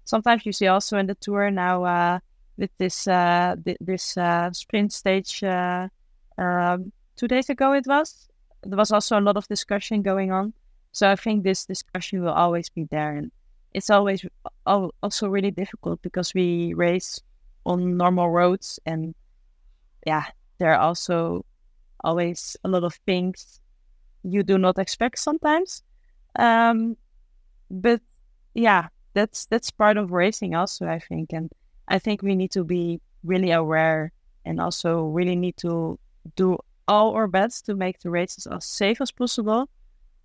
sometimes you see also in the Tour now uh, with this uh, th- this uh, sprint stage. Uh, uh, two days ago it was. There was also a lot of discussion going on. So I think this discussion will always be there. And it's always al- also really difficult because we race on normal roads. And yeah, there are also always a lot of things you do not expect sometimes, um, but yeah, that's that's part of racing also, I think. And I think we need to be really aware and also really need to do all our best to make the races as safe as possible,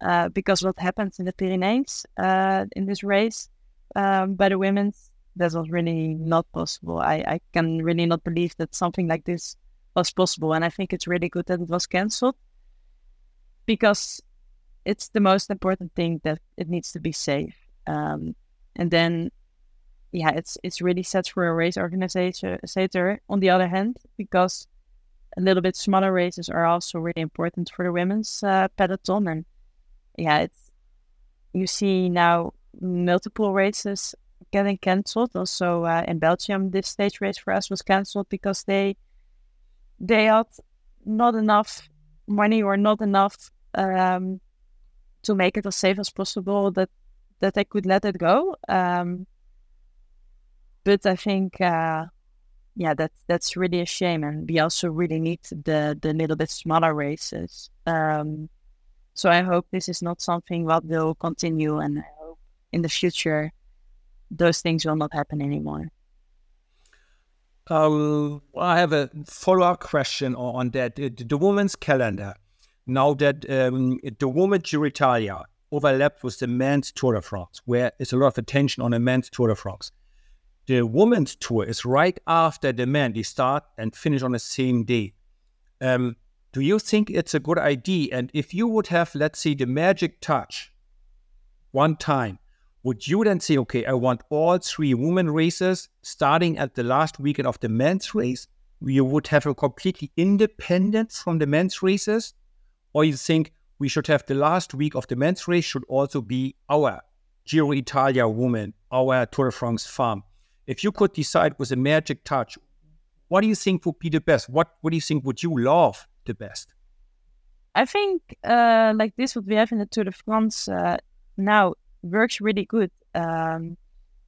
uh, because what happened in the Pyrenees uh, in this race um, by the women's, that was really not possible. I, I can really not believe that something like this was possible, and I think it's really good that it was cancelled, because it's the most important thing, that it needs to be safe. Um, and then, yeah, it's it's really sad for a race organizer, on the other hand, because a little bit smaller races are also really important for the women's uh, peloton. And yeah, it's, you see now multiple races getting cancelled. Also uh, in Belgium, this stage race for us was cancelled because they they had not enough money or not enough um, to make it as safe as possible that that they could let it go. Um, but I think, uh, yeah, that that's really a shame, and we also really need the the little bit smaller races. Um, so I hope this is not something that will continue, and I hope in the future those things will not happen anymore. Um, I have a follow-up question on that. The, the women's calendar, now that um, the women's Giro d'Italia overlapped with the men's Tour de France, where it's a lot of attention on the men's Tour de France. The women's Tour is right after the men. They start and finish on the same day. Um, do you think it's a good idea? And if you would have, let's say, the magic touch one time, would you then say, okay, I want all three women races starting at the last weekend of the men's race? You would have a completely independence from the men's races? Or you think we should have the last week of the men's race should also be our Giro Italia woman, our Tour de France Femmes? If you could decide with a magic touch, what do you think would be the best? What, what do you think would you love the best? I think uh, like this, what we have in the Tour de France uh, now, works really good, um,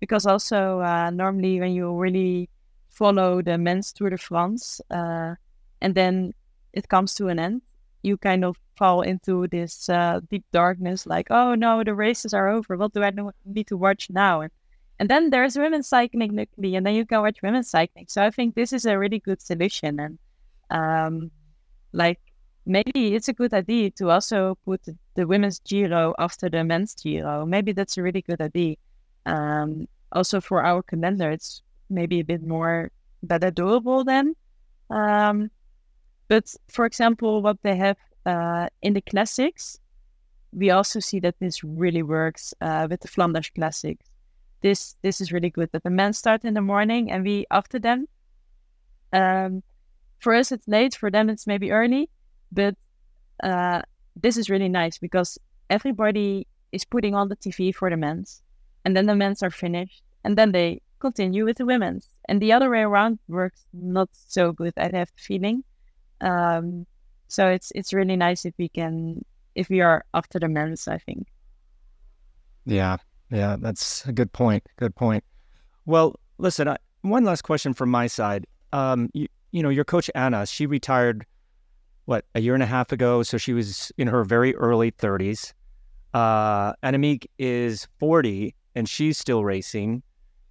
because also uh, normally when you really follow the men's Tour de France uh, and then it comes to an end, you kind of fall into this uh, deep darkness, like, oh no, the races are over, what do I need to watch now? And, and then there's women's cycling, and then you can watch women's cycling. So I think this is a really good solution. And um, like maybe it's a good idea to also put the women's Giro after the men's Giro. Maybe that's a really good idea. Um, also for our calendar, it's maybe a bit more better doable then. Um, but for example, what they have uh, in the classics, we also see that this really works uh, with the Flanders Classics. this this is really good that the men start in the morning and we after them. Um, for us it's late, for them it's maybe early, but uh, this is really nice because everybody is putting on the T V for the men's, and then the men's are finished, and then they continue with the women's. And the other way around works not so good, I have the feeling. Um, so it's it's really nice if we can if we are after the men's, I think. Yeah, yeah, that's a good point. Good point. Well, listen, I, one last question from my side. Um, you, you know, your coach Anna, she retired what a year and a half ago, so she was in her very early thirties. Uh, Annemiek is forty and she's still racing.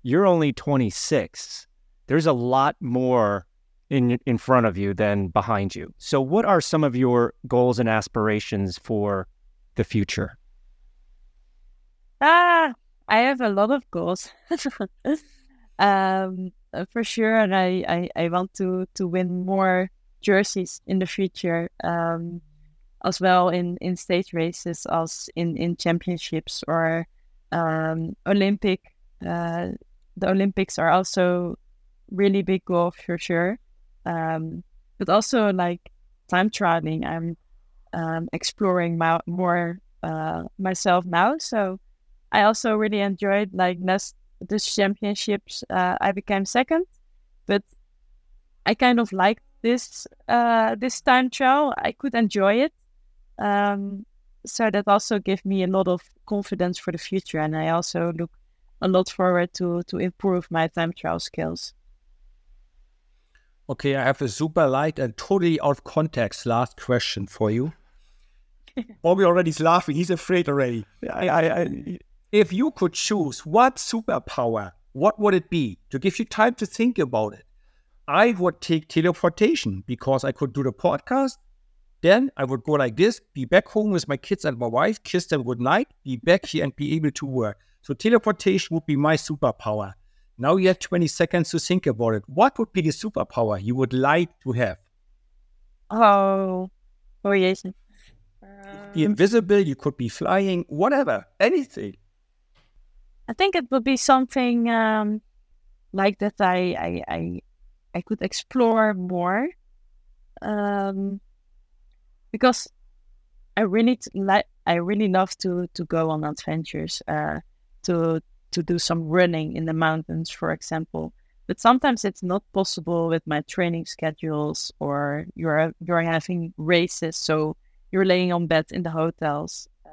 You're only twenty-six. There's a lot more in in front of you than behind you. So what are some of your goals and aspirations for the future? Ah, I have a lot of goals. um, for sure. And I, I, I want to, to win more jerseys in the future, um, as well in, in stage races, as in, in championships or um, Olympic. Uh, the Olympics are also really big goal for sure. Um, but also like time traveling, I'm um, exploring my, more uh, myself now. So I also really enjoyed like last this championships. Uh, I became second, but I kind of liked this uh, this time trial. I could enjoy it, um, so that also gave me a lot of confidence for the future. And I also look a lot forward to to improve my time trial skills. Okay, I have a super light and totally out of context last question for you. Augie already is laughing. He's afraid already. I, I, I, if you could choose one superpower, what would it be? To give you time to think about it, I would take teleportation because I could do the podcast. Then I would go like this, be back home with my kids and my wife, kiss them goodnight, be back here and be able to work. So teleportation would be my superpower. Now you have twenty seconds to think about it. What would be the superpower you would like to have? Oh, variation. Be invisible, you could be flying, whatever, anything. I think it would be something um, like that I, I I I could explore more. Um, because I really like I really love to, to go on adventures, uh, to to do some running in the mountains, for example. But sometimes it's not possible with my training schedules, or you're you're having races, so you're laying on bed in the hotels. Uh,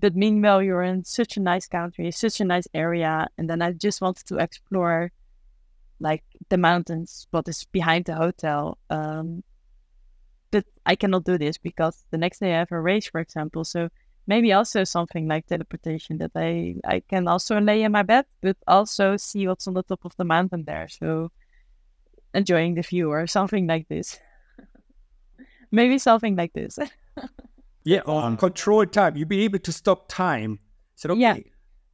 but meanwhile, you're in such a nice country, such a nice area. And then I just wanted to explore like the mountains, what is behind the hotel. Um, but I cannot do this because the next day I have a race, for example. So maybe also something like teleportation that I, I can also lay in my bed, but also see what's on the top of the mountain there. So enjoying the view or something like this. Maybe something like this. Yeah, or um, control time. You'll be able to stop time. So, okay, yeah.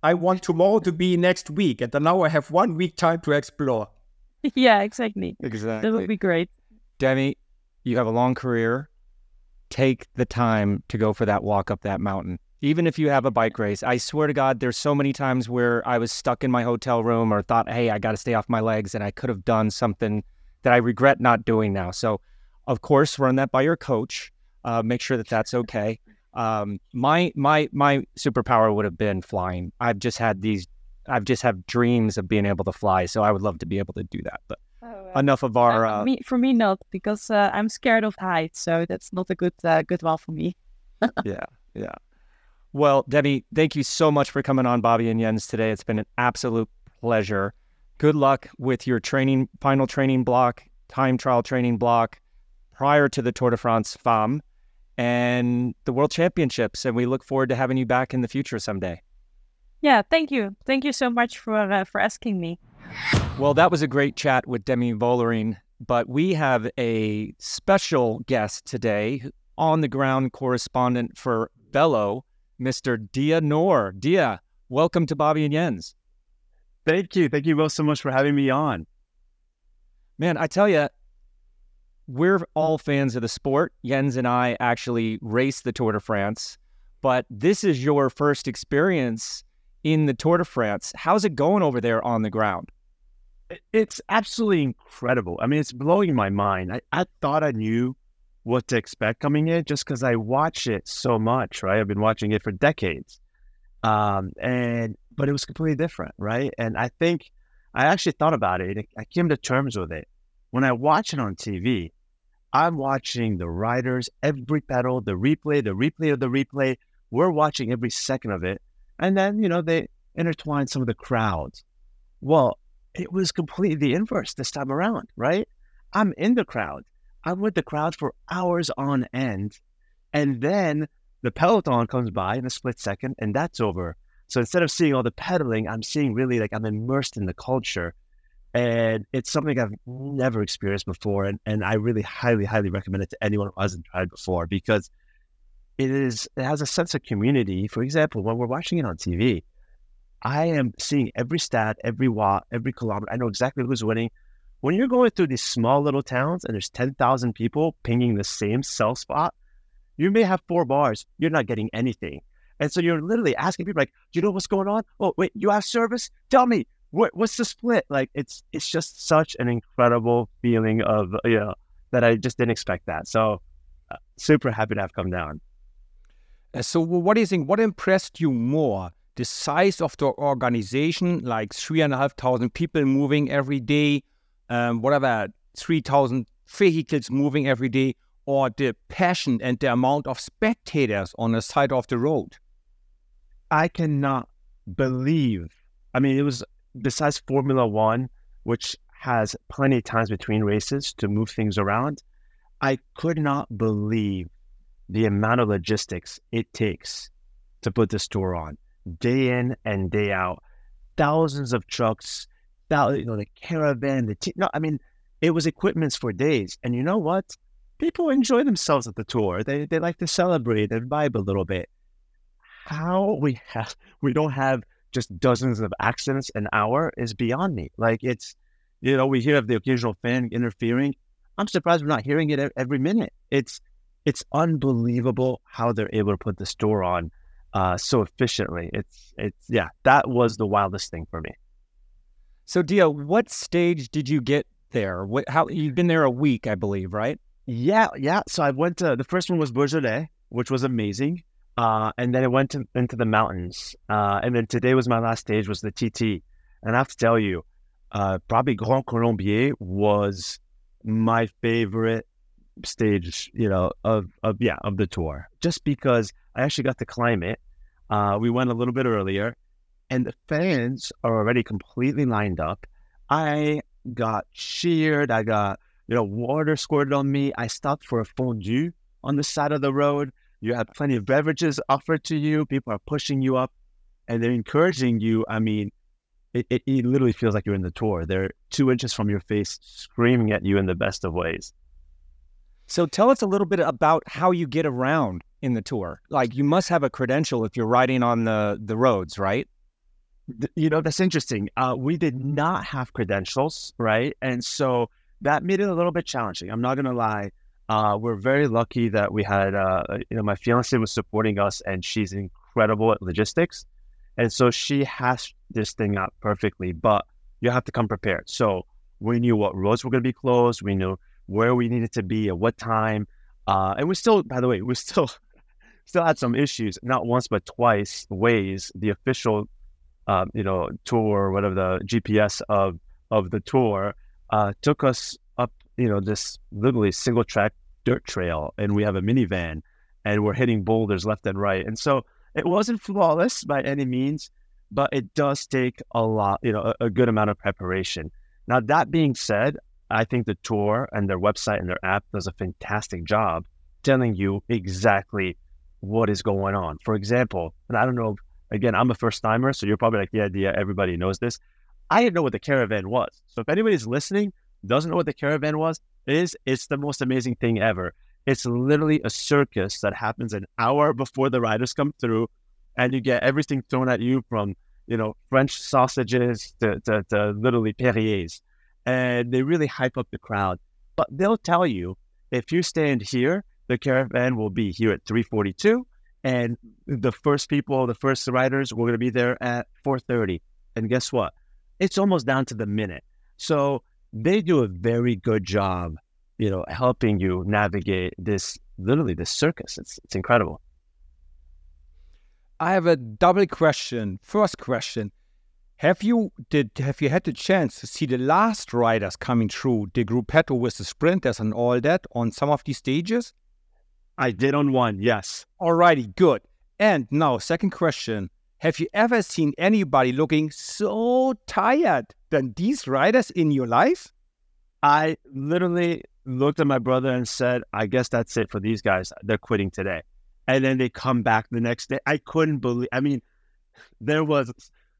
I want tomorrow to be next week, and then now I have one week time to explore. Yeah, exactly. Exactly. That would be great. Demi, you have a long career. Take the time to go for that walk up that mountain. Even if you have a bike race, I swear to God, there's so many times where I was stuck in my hotel room or thought, hey, I got to stay off my legs, and I could have done something that I regret not doing now. So, of course, run that by your coach. Uh, make sure that that's okay. Um, my my my superpower would have been flying. I've just had these. I've just have dreams of being able to fly. So I would love to be able to do that. But oh, uh, enough of our. Uh, uh, me, for me, not because uh, I'm scared of heights. So that's not a good uh, good one for me. yeah, yeah. Well, Demi, thank you so much for coming on Bobby and Jens today. It's been an absolute pleasure. Good luck with your training, final training block, time trial training block, prior to the Tour de France Femmes and the World Championships. And we look forward to having you back in the future someday. Yeah, thank you. Thank you so much for uh, for asking me. Well, that was a great chat with Demi Vollering, but we have a special guest today, on-the-ground correspondent for Velo, Mister Diaa Nour. Diaa, welcome to Bobby and Jens. Thank you. Thank you both so much for having me on. Man, I tell you, we're all fans of the sport. Jens and I actually raced the Tour de France, but this is your first experience in the Tour de France. How's it going over there on the ground? It's absolutely incredible. I mean, it's blowing my mind. I, I thought I knew what to expect coming in just because I watch it so much, right? I've been watching it for decades. Um, and but it was completely different, right? And I think I actually thought about it. I came to terms with it. When I watch it on T V, I'm watching the riders, every pedal, the replay, the replay of the replay. We're watching every second of it. And then, you know, they intertwine some of the crowds. Well, it was completely the inverse this time around, right? I'm in the crowd. I'm with the crowd for hours on end. And then the peloton comes by in a split second and that's over. So instead of seeing all the pedaling, I'm seeing really like I'm immersed in the culture. And it's something I've never experienced before. And, and I really highly, highly recommend it to anyone who hasn't tried before because it is it has a sense of community. For example, when we're watching it on T V, I am seeing every stat, every watt, every kilometer. I know exactly who's winning. When you're going through these small little towns and there's ten thousand people pinging the same cell spot, you may have four bars. You're not getting anything. And so you're literally asking people like, do you know what's going on? Oh, wait, you have service? Tell me, what, what's the split? Like, it's it's just such an incredible feeling of, you know, that I just didn't expect that. So uh, super happy to have come down. So what do you think, what impressed you more? The size of the organization, like three and a half thousand people moving every day, um, whatever, three thousand vehicles moving every day, or the passion and the amount of spectators on the side of the road? I cannot believe. I mean, it was besides Formula One, which has plenty of times between races to move things around. I could not believe the amount of logistics it takes to put this tour on. Day in and day out, thousands of trucks, thousands, you know, the caravan, the team. No, I mean, it was equipments for days. And you know what? People enjoy themselves at the tour. They they like to celebrate and vibe a little bit. How we have we don't have just dozens of accidents an hour is beyond me. Like it's, you know, we hear of the occasional fan interfering. I'm surprised we're not hearing it every minute. It's it's unbelievable how they're able to put this tour on. Uh, so efficiently. It's, it's, yeah, that was the wildest thing for me. So Diaa, what stage did you get there? What, how you've been there a week, I believe, right? Yeah. Yeah. So I went to, the first one was Beaujolais, which was amazing. Uh, and then I went to, into the mountains. Uh, and then today was my last stage was the T T. And I have to tell you, uh, probably Grand Colombier was my favorite stage, you know, of, of, yeah, of the tour, just because I actually got to climb it. Uh, we went a little bit earlier, and the fans are already completely lined up. I got cheered. I got, you know, water squirted on me. I stopped for a fondue on the side of the road. You have plenty of beverages offered to you. People are pushing you up, and they're encouraging you. I mean, it, it, it literally feels like you're in the tour. They're two inches from your face, screaming at you in the best of ways. So tell us a little bit about how you get around in the tour. Like, you must have a credential if you're riding on the, the roads, right? You know, that's interesting. Uh, we did not have credentials, right? And so that made it a little bit challenging. I'm not going to lie. Uh, we're very lucky that we had, uh, you know, my fiancée was supporting us and she's incredible at logistics. And so she hashed this thing out perfectly, but you have to come prepared. So we knew what roads were going to be closed. We knew where we needed to be at what time. Uh, and we still, by the way, we still... Still had some issues, not once but twice. Waze, the official, um, you know, tour, whatever the G P S of of the tour, uh, took us up, you know, this literally single track dirt trail, and we have a minivan, and we're hitting boulders left and right, and so it wasn't flawless by any means, but it does take a lot, you know, a, a good amount of preparation. Now that being said, I think the tour and their website and their app does a fantastic job telling you exactly what is going on. For example, and I don't know, again, I'm a first timer, so you're probably like, yeah, yeah, everybody knows this. I didn't know what the caravan was. So if anybody's listening, doesn't know what the caravan was, is it's the most amazing thing ever. It's literally a circus that happens an hour before the riders come through, and you get everything thrown at you from, you know, French sausages to, to, to literally Perrier's. And they really hype up the crowd. But they'll tell you, if you stand here, the caravan will be here at three forty-two. And the first people, the first riders were going to be there at four thirty. And guess what? It's almost down to the minute. So they do a very good job, you know, helping you navigate this, literally this circus. It's it's incredible. I have a double question. First question. Have you did have you had the chance to see the last riders coming through, the gruppetto with the sprinters and all that on some of these stages? I did on one, yes. Alrighty, good. And now, second question. Have you ever seen anybody looking so tired than these riders in your life? I literally looked at my brother and said, I guess that's it for these guys. They're quitting today. And then they come back the next day. I couldn't believe, I mean, there was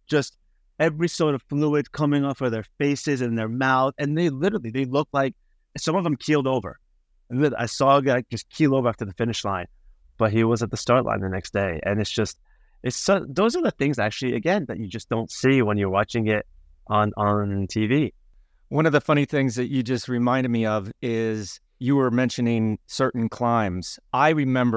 just every sort of fluid coming off of their faces and their mouth. And they literally, they looked like, some of them keeled over. And I saw a guy just keel over after the finish line, but he was at the start line the next day. And it's just, it's so, those are the things actually, again, that you just don't see when you're watching it on, on T V. One of the funny things that you just reminded me of is you were mentioning certain climbs. I remember